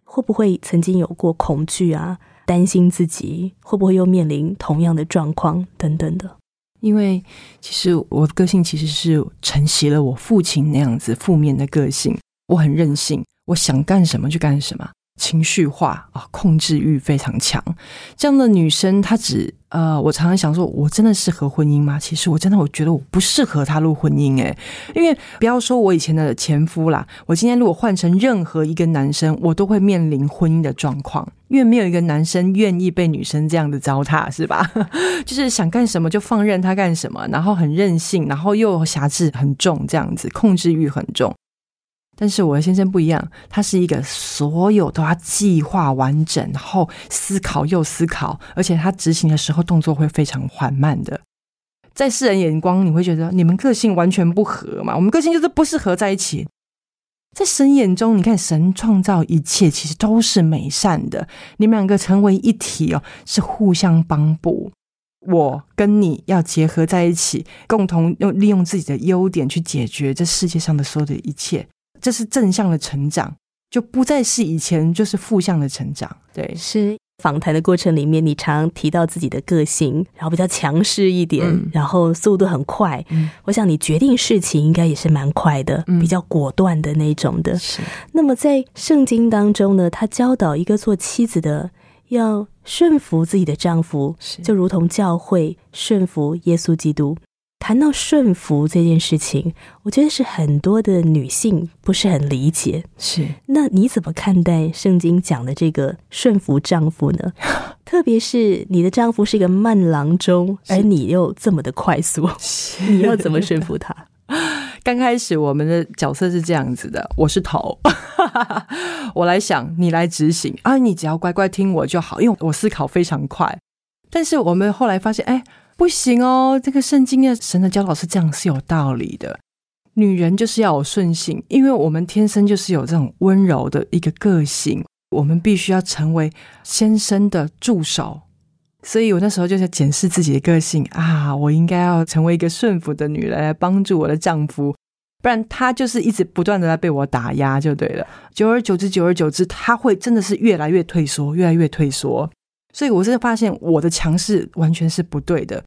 会不会曾经有过恐惧啊，担心自己会不会又面临同样的状况等等的。因为其实我的个性其实是承袭了我父亲那样子负面的个性，我很任性，我想干什么就干什么，情绪化、啊、控制欲非常强。这样的女生她只呃，我常常想说我真的适合婚姻吗？其实我真的我觉得我不适合踏入婚姻耶，因为不要说我以前的前夫啦，我今天如果换成任何一个男生，我都会面临婚姻的状况，因为没有一个男生愿意被女生这样的糟蹋，是吧？就是想干什么就放任他干什么，然后很任性，然后又瑕疵很重，这样子控制欲很重。但是我的先生不一样，他是一个所有都要计划完整，然后思考又思考，而且他执行的时候动作会非常缓慢的。在世人眼光，你会觉得你们个性完全不合嘛，我们个性就是不适合在一起。在神眼中，你看神创造一切其实都是美善的，你们两个成为一体哦，是互相帮补。我跟你要结合在一起，共同用利用自己的优点去解决这世界上的所有的一切，这是正向的成长，就不再是以前就是负向的成长。对，是访谈的过程里面你常提到自己的个性，然后比较强势一点、嗯、然后速度很快、嗯、我想你决定事情应该也是蛮快的、嗯、比较果断的那种的。是。那么在圣经当中呢，他教导一个做妻子的要顺服自己的丈夫，就如同教会顺服耶稣基督。谈到顺服这件事情，我觉得是很多的女性不是很理解。是，那你怎么看待圣经讲的这个顺服丈夫呢？特别是你的丈夫是一个慢郎中，而你又这么的快速，你要怎么顺服他？刚开始我们的角色是这样子的，我是头我来想，你来执行啊，你只要乖乖听我就好，因为我思考非常快。但是我们后来发现，哎，不行哦，这个圣经的神的教导是这样，是有道理的。女人就是要有顺性，因为我们天生就是有这种温柔的一个个性，我们必须要成为先生的助手。所以我那时候就在检视自己的个性啊，我应该要成为一个顺服的女人来帮助我的丈夫，不然他就是一直不断的在被我打压就对了。久而久之，久而久之，他会真的是越来越退缩，越来越退缩。所以我是发现我的强势完全是不对的，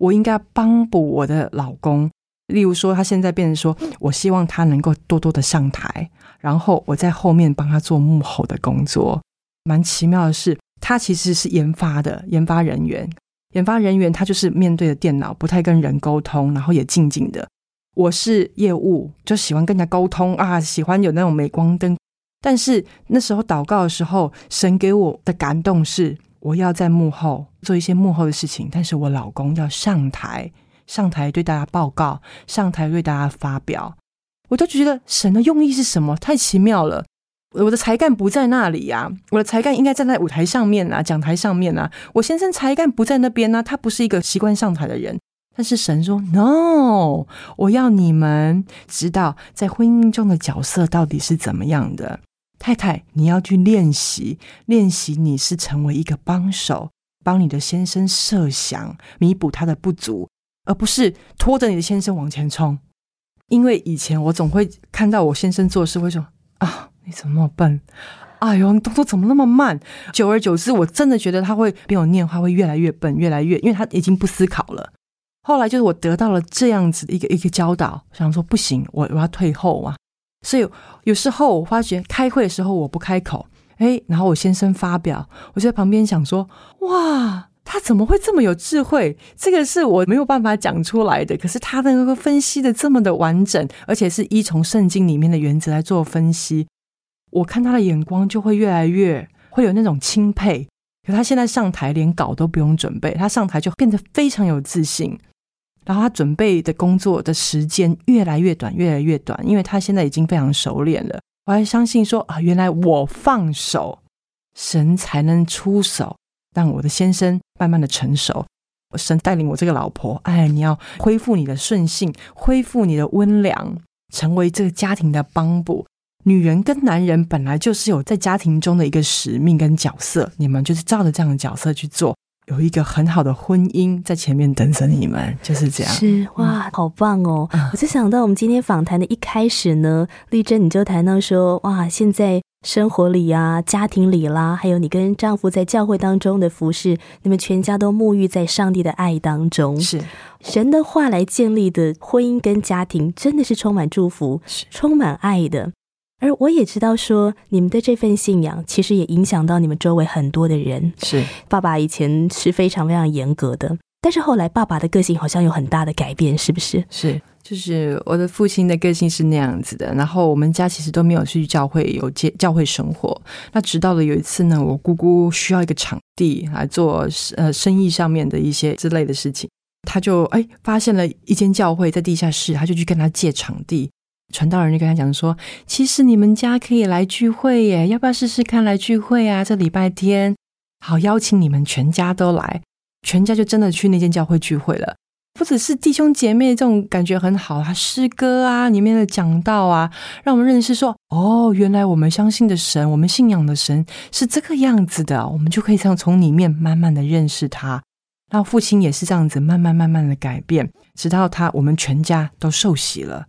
我应该帮补我的老公。例如说他现在变成说，我希望他能够多多的上台，然后我在后面帮他做幕后的工作。蛮奇妙的是，他其实是研发的研发人员研发人员他就是面对着电脑，不太跟人沟通，然后也静静的。我是业务，就喜欢跟人家沟通啊，喜欢有那种镁光灯。但是那时候祷告的时候，神给我的感动是，我要在幕后做一些幕后的事情，但是我老公要上台，上台对大家报告，上台对大家发表。我都觉得神的用意是什么，太奇妙了。我的才干不在那里啊，我的才干应该站在舞台上面啊，讲台上面啊。我先生才干不在那边啊，他不是一个习惯上台的人。但是神说 No， 我要你们知道在婚姻中的角色到底是怎么样的。太太，你要去练习，练习你是成为一个帮手，帮你的先生设想，弥补他的不足，而不是拖着你的先生往前冲。因为以前我总会看到我先生做事会说，啊，你怎么那么笨，哎呦，你动作怎么那么慢。久而久之，我真的觉得他会被我念话，会越来越笨，越来越，因为他已经不思考了。后来就是我得到了这样子的一个一个教导，想说不行，我我要退后嘛。所以有时候我发觉开会的时候我不开口，哎，然后我先生发表，我就在旁边想说，哇，他怎么会这么有智慧？这个是我没有办法讲出来的，可是他能够分析的这么的完整，而且是依从圣经里面的原则来做分析。我看他的眼光就会越来越会有那种钦佩。可他现在上台连稿都不用准备，他上台就变得非常有自信。然后他准备的工作的时间越来越短，越来越短，因为他现在已经非常熟练了。我还相信说，啊，原来我放手，神才能出手，让我的先生慢慢的成熟。神带领我这个老婆，哎，你要恢复你的顺性，恢复你的温良，成为这个家庭的帮补。女人跟男人本来就是有在家庭中的一个使命跟角色，你们就是照着这样的角色去做。有一个很好的婚姻在前面等着你们，就是这样。是，哇，好棒哦、嗯、我就想到我们今天访谈的一开始呢，丽珍你就谈到说，哇，现在生活里啊，家庭里啦，还有你跟丈夫在教会当中的服事，你们全家都沐浴在上帝的爱当中。是，神的话来建立的婚姻跟家庭真的是充满祝福，充满爱的。而我也知道说，你们的这份信仰其实也影响到你们周围很多的人。是，爸爸以前是非常非常严格的，但是后来爸爸的个性好像有很大的改变，是不是？是，就是我的父亲的个性是那样子的，然后我们家其实都没有去教会，有教会生活。那直到了有一次呢，我姑姑需要一个场地来做、呃、生意上面的一些之类的事情，他就哎发现了一间教会在地下室，他就去跟他借场地。传道人就跟他讲说，其实你们家可以来聚会耶，要不要试试看来聚会啊，这礼拜天好邀请你们全家都来。全家就真的去那间教会聚会了，不只是弟兄姐妹这种感觉很好啊，诗歌啊，里面的讲道啊，让我们认识说，哦，原来我们相信的神，我们信仰的神是这个样子的，我们就可以这样从里面慢慢的认识他。然后父亲也是这样子慢慢慢慢的改变，直到他我们全家都受洗了，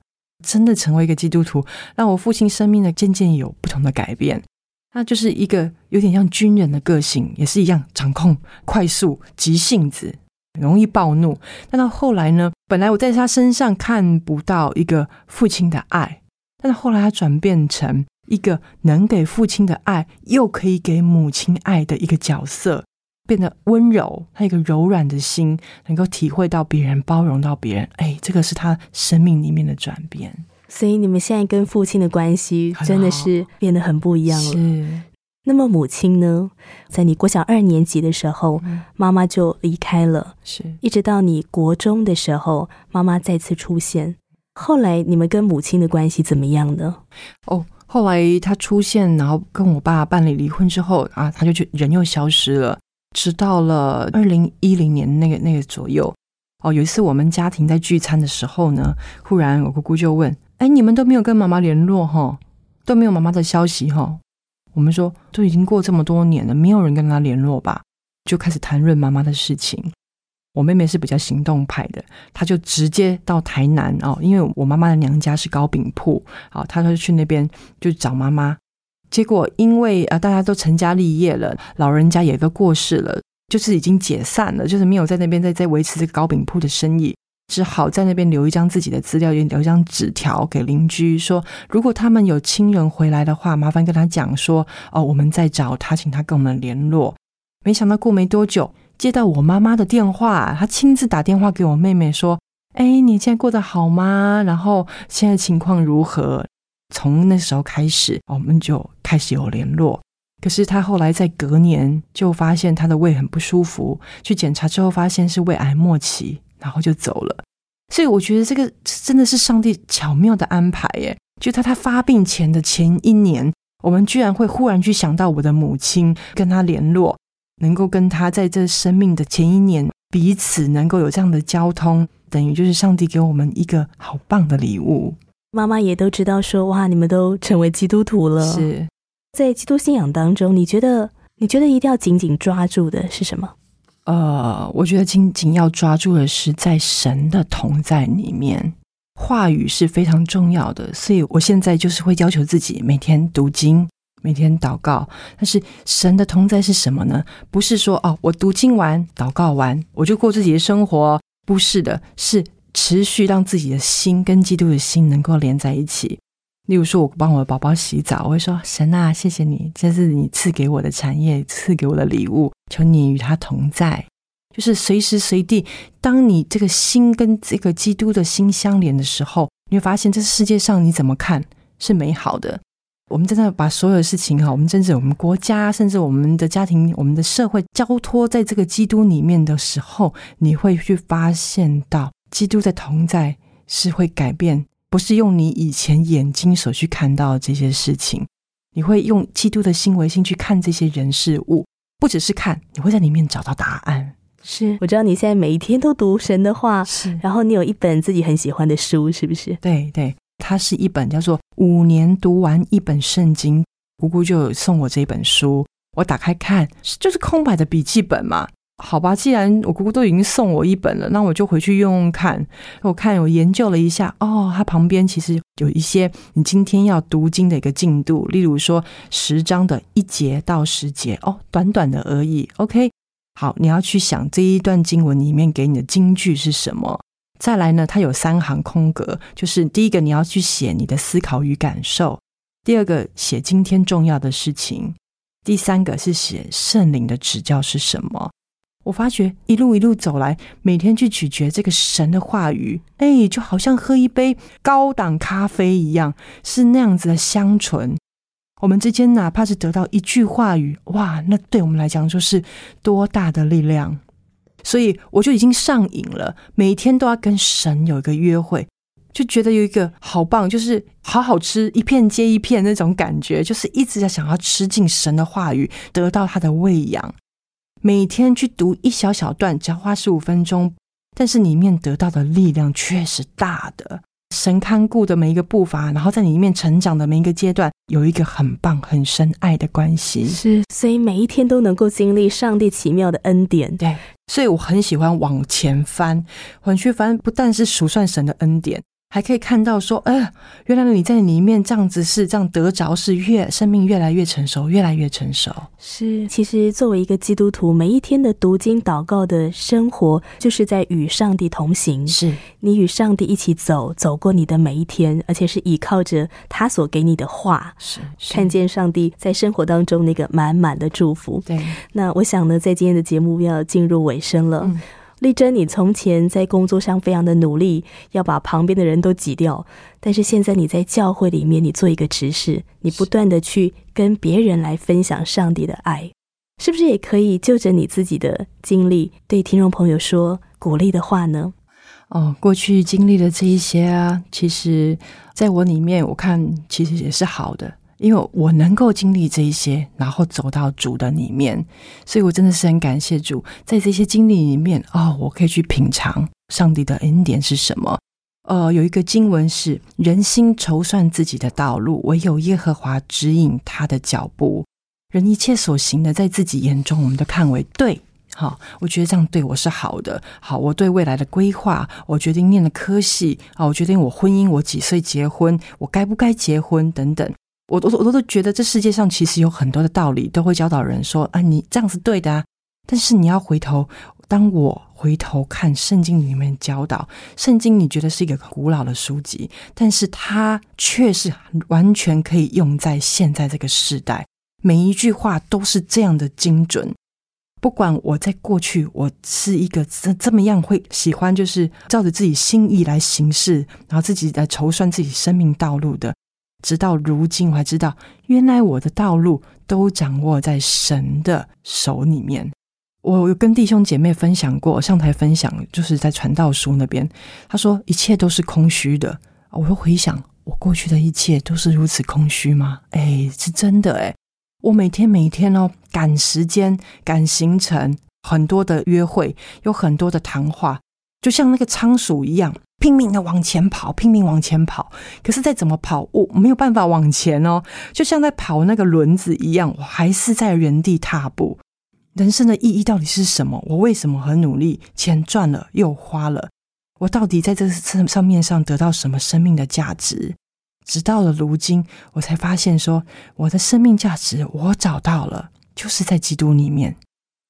真的成为一个基督徒，让我父亲生命的渐渐有不同的改变。他就是一个有点像军人的个性，也是一样掌控、快速、急性子，容易暴怒。但到后来呢，本来我在他身上看不到一个父亲的爱，但是后来他转变成一个能给父亲的爱又可以给母亲爱的一个角色，变得温柔，他一个柔软的心，能够体会到别人，包容到别人。哎，这个是他生命里面的转变。所以你们现在跟父亲的关系真的是变得很不一样了。是。那么母亲呢？在你国小二年级的时候，嗯、妈妈就离开了，是一直到你国中的时候，妈妈再次出现。后来你们跟母亲的关系怎么样呢？哦，后来她出现，然后跟我爸办理离婚之后啊，她就去人又消失了。直到了二零一零年那个那个左右，哦，有一次我们家庭在聚餐的时候呢，忽然我姑姑就问：“哎，你们都没有跟妈妈联络哈，都没有妈妈的消息哈？”我们说都已经过这么多年了，没有人跟她联络吧？就开始谈论妈妈的事情。我妹妹是比较行动派的，她就直接到台南哦，因为我妈妈的娘家是糕饼铺，哦，她就去那边就找妈妈。结果因为、呃、大家都成家立业了，老人家也都过世了，就是已经解散了，就是没有在那边 再, 再维持这个糕饼铺的生意，只好在那边留一张自己的资料，留一张纸条给邻居说，如果他们有亲人回来的话，麻烦跟他讲说，哦，我们再找他，请他跟我们联络。没想到过没多久接到我妈妈的电话，她亲自打电话给我妹妹说，哎，你现在过得好吗？然后现在情况如何？从那时候开始我们就开始有联络。可是他后来在隔年就发现他的胃很不舒服，去检查之后发现是胃癌末期，然后就走了。所以我觉得这个真的是上帝巧妙的安排耶，就他他发病前的前一年，我们居然会忽然去想到我的母亲，跟他联络，能够跟他在这生命的前一年彼此能够有这样的交通，等于就是上帝给我们一个好棒的礼物。妈妈也都知道说，哇，你们都成为基督徒了。是，在基督信仰当中，你觉得你觉得一定要紧紧抓住的是什么？呃，我觉得紧紧要抓住的是在神的同在里面，话语是非常重要的。所以我现在就是会要求自己每天读经，每天祷告。但是神的同在是什么呢？不是说哦，我读经完祷告完我就过自己的生活，不是的，是持续让自己的心跟基督的心能够连在一起。例如说我帮我的宝宝洗澡，我会说，神啊，谢谢你，这是你赐给我的产业，赐给我的礼物，求你与他同在。就是随时随地当你这个心跟这个基督的心相连的时候，你会发现这世界上你怎么看是美好的。我们真的把所有的事情，我们甚至我们国家，甚至我们的家庭，我们的社会交托在这个基督里面的时候，你会去发现到基督的同在是会改变，不是用你以前眼睛所去看到的这些事情，你会用基督的心为心去看这些人事物，不只是看，你会在里面找到答案。是，我知道你现在每一天都读神的话，是，然后你有一本自己很喜欢的书，是不是？对对，它是一本叫做《五年读完一本圣经》，姑姑就送我这一本书，我打开看，就是空白的笔记本嘛。好吧，既然我姑姑都已经送我一本了，那我就回去用用看。我看我研究了一下，哦，它旁边其实有一些你今天要读经的一个进度，例如说十章的一节到十节，哦，短短的而已。 OK， 好，你要去想这一段经文里面给你的金句是什么。再来呢，它有三行空格，就是第一个你要去写你的思考与感受，第二个写今天重要的事情，第三个是写圣灵的指教是什么。我发觉一路一路走来，每天去咀嚼这个神的话语，哎，就好像喝一杯高档咖啡一样，是那样子的香醇。我们之间哪怕是得到一句话语，哇，那对我们来讲就是多大的力量。所以我就已经上瘾了，每天都要跟神有一个约会，就觉得有一个好棒，就是好好吃一片接一片那种感觉，就是一直在想要吃进神的话语，得到他的喂养。每天去读一小小段，只要花十五分钟，但是里面得到的力量却是大的。神看顾的每一个步伐，然后在你里面成长的每一个阶段，有一个很棒很深爱的关系。是，所以每一天都能够经历上帝奇妙的恩典。对，所以我很喜欢往前翻，往去翻，不但是数算神的恩典，还可以看到说，呃，原来你在里面这样子是这样得着，是越生命越来越成熟，越来越成熟。是，其实作为一个基督徒，每一天的读经祷告的生活，就是在与上帝同行。是，你与上帝一起走，走过你的每一天，而且是依靠着他所给你的话，是是看见上帝在生活当中那个满满的祝福。对，那我想呢，在今天的节目要进入尾声了。嗯，丽珍，你从前在工作上非常的努力，要把旁边的人都挤掉，但是现在你在教会里面，你做一个执事，你不断的去跟别人来分享上帝的爱，是不是也可以就着你自己的经历对听众朋友说鼓励的话呢？哦，过去经历的这一些啊，其实在我里面我看其实也是好的，因为我能够经历这一些，然后走到主的里面，所以我真的是很感谢主，在这些经历里面，哦，我可以去品尝上帝的恩典是什么。呃，有一个经文是，人心筹算自己的道路，唯有耶和华指引他的脚步。人一切所行的，在自己眼中我们都看为对。好，我觉得这样对我是好的。好，我对未来的规划，我决定念了科系啊，我决定我婚姻，我几岁结婚，我该不该结婚等等。我都我都觉得这世界上其实有很多的道理都会教导人说，啊，你这样是对的啊。但是你要回头，当我回头看圣经里面教导，圣经你觉得是一个古老的书籍，但是它却是完全可以用在现在这个时代，每一句话都是这样的精准。不管我在过去我是一个这么样会喜欢就是照着自己心意来行事，然后自己来筹算自己生命道路的，直到如今我还知道，原来我的道路都掌握在神的手里面。我有跟弟兄姐妹分享过，上台分享就是在传道书那边，他说一切都是空虚的。我会回想我过去的一切都是如此空虚吗？哎，是真的哎。我每天每天哦，赶时间赶行程，很多的约会，有很多的谈话，就像那个仓鼠一样拼命的往前跑，拼命往前跑，可是再怎么跑，我没有办法往前哦，就像在跑那个轮子一样，我还是在原地踏步。人生的意义到底是什么？我为什么很努力？钱赚了又花了，我到底在这上面上得到什么生命的价值？直到了如今，我才发现说，我的生命价值我找到了，就是在基督里面。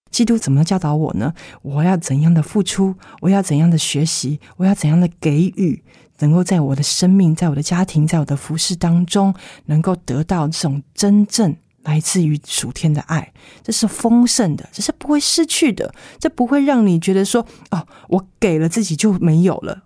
基督怎么教导我呢？我要怎样的付出，我要怎样的学习，我要怎样的给予，能够在我的生命，在我的家庭，在我的服事当中，能够得到这种真正来自于属天的爱。这是丰盛的，这是不会失去的，这不会让你觉得说，哦，我给了自己就没有了，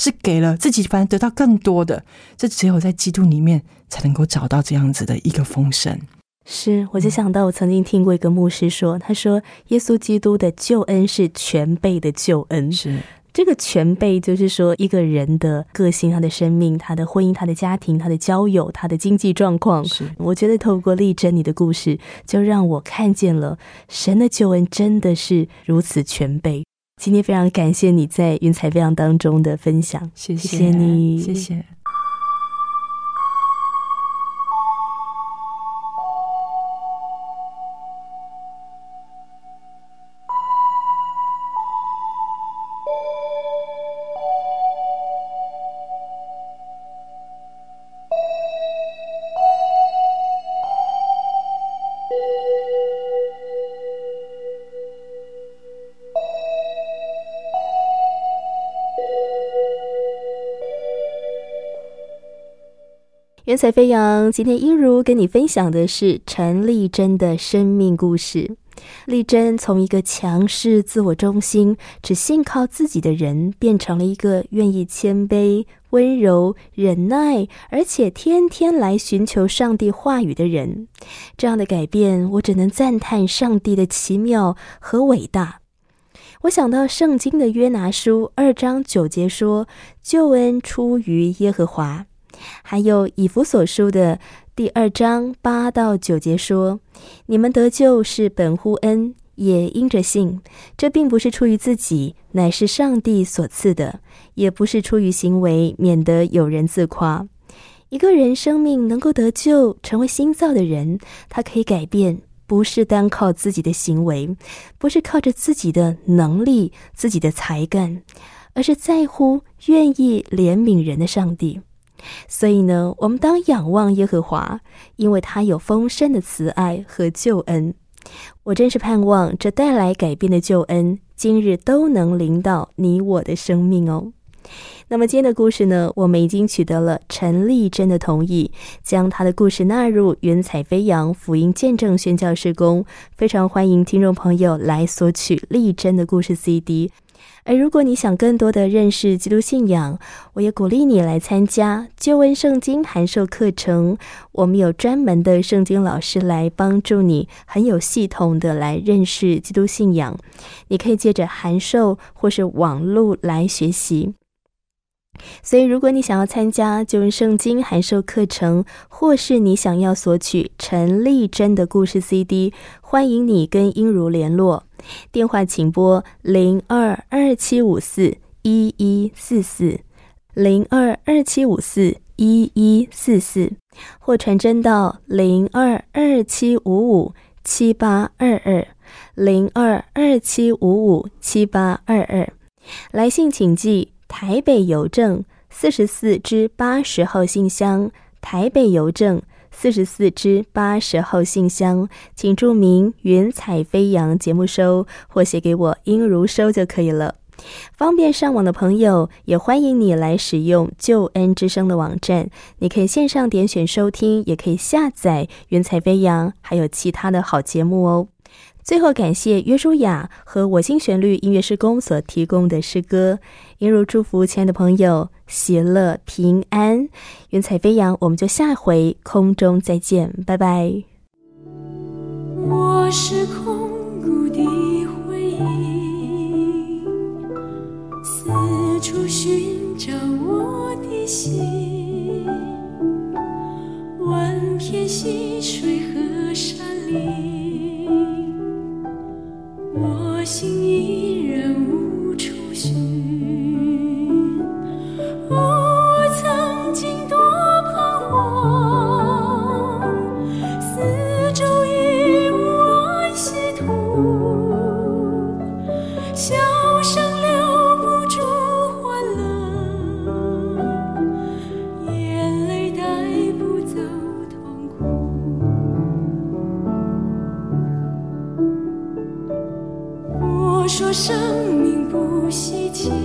是给了自己反而得到更多的。这只有在基督里面才能够找到这样子的一个丰盛。是，我就想到我曾经听过一个牧师说，他说耶稣基督的救恩是全备的救恩。是，这个全备就是说一个人的个性，他的生命，他的婚姻，他的家庭，他的交友，他的经济状况。是，我觉得透过丽珍你的故事，就让我看见了神的救恩真的是如此全备。今天非常感谢你在云彩飞扬当中的分享，谢谢，谢谢你，谢谢。云彩飞扬，今天一如跟你分享的是陈丽珍的生命故事。丽珍从一个强势、自我中心、只信靠自己的人，变成了一个愿意谦卑、温柔、忍耐，而且天天来寻求上帝话语的人。这样的改变，我只能赞叹上帝的奇妙和伟大。我想到圣经的约拿书二章九节说，救恩出于耶和华。还有以弗所书的第二章八到九节说，你们得救是本乎恩，也因着信，这并不是出于自己，乃是上帝所赐的，也不是出于行为，免得有人自夸。一个人生命能够得救，成为新造的人，他可以改变，不是单靠自己的行为，不是靠着自己的能力、自己的才干，而是在乎愿意怜悯人的上帝。所以呢，我们当仰望耶和华，因为他有丰盛的慈爱和救恩。我真是盼望这带来改变的救恩今日都能临到你我的生命哦。那么今天的故事呢，我们已经取得了陈丽珍的同意，将她的故事纳入云彩飞扬福音见证宣教事工，非常欢迎听众朋友来索取丽珍的故事 C D。而如果你想更多的认识基督信仰，我也鼓励你来参加救恩圣经函授课程，我们有专门的圣经老师来帮助你很有系统的来认识基督信仰，你可以借着函授或是网路来学习。所以如果你想要参加救恩圣经函授课程，或是你想要索取陈丽珍的故事 C D， 欢迎你跟英如联络，电话请拨零二二七五四一一四四 零二二七五四一一四四，或传真到零二二七五五七八二二 零二二七五五七八二二，来信请寄台北邮政四十四至八十号信箱，台北邮政四十四至八十号信箱，请注明云彩飞扬节目收，或写给我英如收就可以了。方便上网的朋友，也欢迎你来使用救恩之声的网站，你可以线上点选收听，也可以下载云彩飞扬还有其他的好节目哦。最后感谢约书亚和我心旋律音乐事工所提供的诗歌，英如祝福亲爱的朋友喜乐平安。云彩飞扬，我们就下回空中再见，拜拜。我是空谷的回音，四处寻找我的心，万片溪水和山林，我心依然无处寻。哦，曾经多彷徨，四周已无安息土，笑声留不住欢乐，眼泪带不走痛苦。我说生命不稀奇，